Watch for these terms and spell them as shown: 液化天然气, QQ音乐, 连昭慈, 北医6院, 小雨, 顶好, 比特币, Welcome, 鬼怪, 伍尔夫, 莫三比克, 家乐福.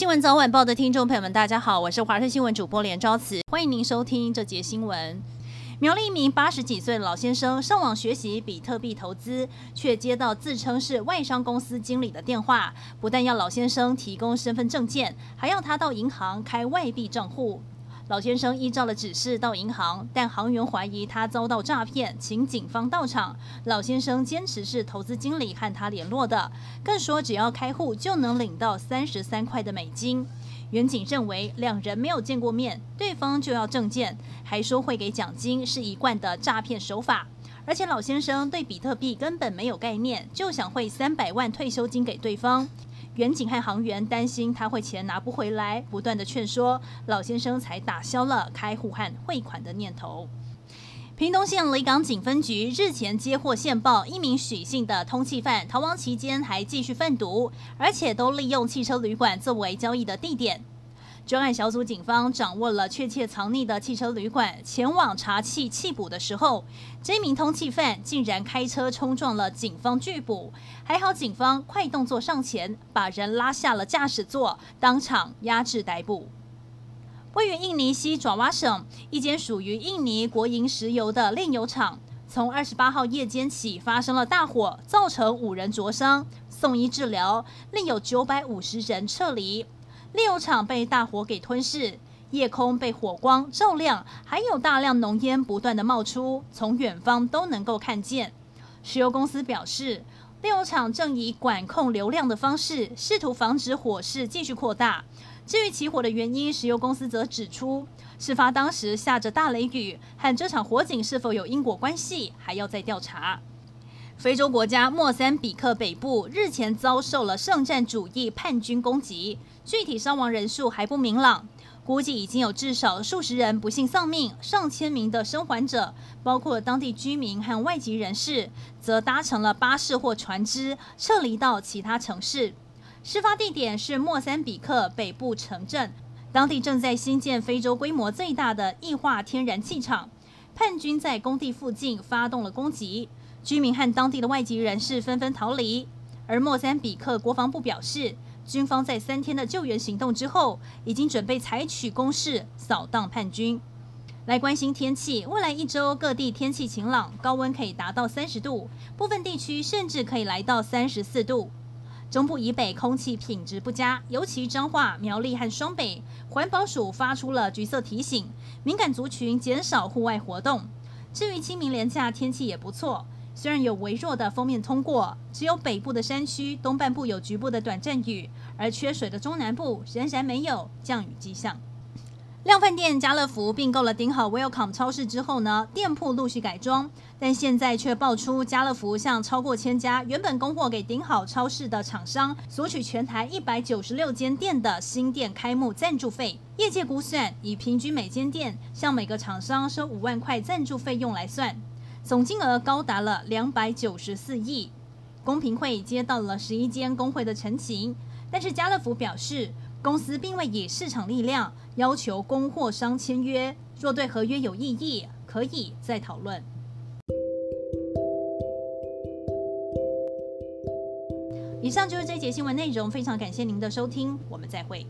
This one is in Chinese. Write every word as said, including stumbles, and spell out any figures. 新闻早晚报的听众朋友们，大家好，我是华视新闻主播连昭慈，欢迎您收听这节新闻。苗栗一名八十几岁的老先生上网学习比特币投资，却接到自称是外商公司经理的电话，不但要老先生提供身份证件，还要他到银行开外币账户。老先生依照了指示到银行，但行员怀疑他遭到诈骗，请警方到场。老先生坚持是投资经理和他联络的，更说只要开户就能领到三十三块的美金。员警认为两人没有见过面，对方就要证件，还说会给奖金，是一贯的诈骗手法。而且老先生对比特币根本没有概念，就想汇三百万退休金给对方。员警和行员担心他会钱拿不回来，不断的劝说，老先生才打消了开户和汇款的念头。屏东县里港警分局日前接获线报，一名许姓的通缉犯逃亡期间还继续贩毒，而且都利用汽车旅馆作为交易的地点。专案小组警方掌握了确切藏匿的汽车旅馆，前往查缉缉捕的时候，这名通缉犯竟然开车冲撞了警方拒捕，还好警方快动作上前，把人拉下了驾驶座，当场压制逮捕。位于印尼西爪哇省一间属于印尼国营石油的炼油厂，从二十八号夜间起发生了大火，造成五人灼伤，送医治疗，另有九百五十人撤离。炼油厂被大火给吞噬，夜空被火光照亮，还有大量浓烟不断的冒出，从远方都能够看见。石油公司表示，炼油厂正以管控流量的方式，试图防止火势继续扩大。至于起火的原因，石油公司则指出，事发当时下着大雷雨，和这场火警是否有因果关系，还要再调查。非洲国家莫三比克北部日前遭受了圣战主义叛军攻击，具体伤亡人数还不明朗，估计已经有至少数十人不幸丧命，上千名的生还者，包括当地居民和外籍人士，则搭乘了巴士或船只撤离到其他城市。事发地点是莫三比克北部城镇，当地正在新建非洲规模最大的液化天然气厂，叛军在工地附近发动了攻击。居民和当地的外籍人士纷纷逃离，而莫三比克国防部表示，军方在三天的救援行动之后，已经准备采取攻势扫荡叛军。来关心天气，未来一周各地天气晴朗，高温可以达到三十度，部分地区甚至可以来到三十四度。中部以北空气品质不佳，尤其彰化、苗栗和双北，环保署发出了橘色提醒，敏感族群减少户外活动。至于清明连假天气也不错。虽然有微弱的锋面通过，只有北部的山区、东半部有局部的短暂雨，而缺水的中南部仍然没有降雨迹象。量贩店家乐福并购了顶好 Welcome 超市之后呢，店铺陆续改装，但现在却爆出家乐福向超过千家原本供货给顶好超市的厂商索取全台一百九十六间店的新店开幕赞助费。业界估算，以平均每间店向每个厂商收五万块赞助费用来算。总金额高达了两百九十四亿。公平会接到了十一间工会的陈情，但是家乐福表示，公司并未以市场力量要求供货商签约，若对合约有异议，可以再讨论。以上就是这节新闻内容，非常感谢您的收听，我们再会。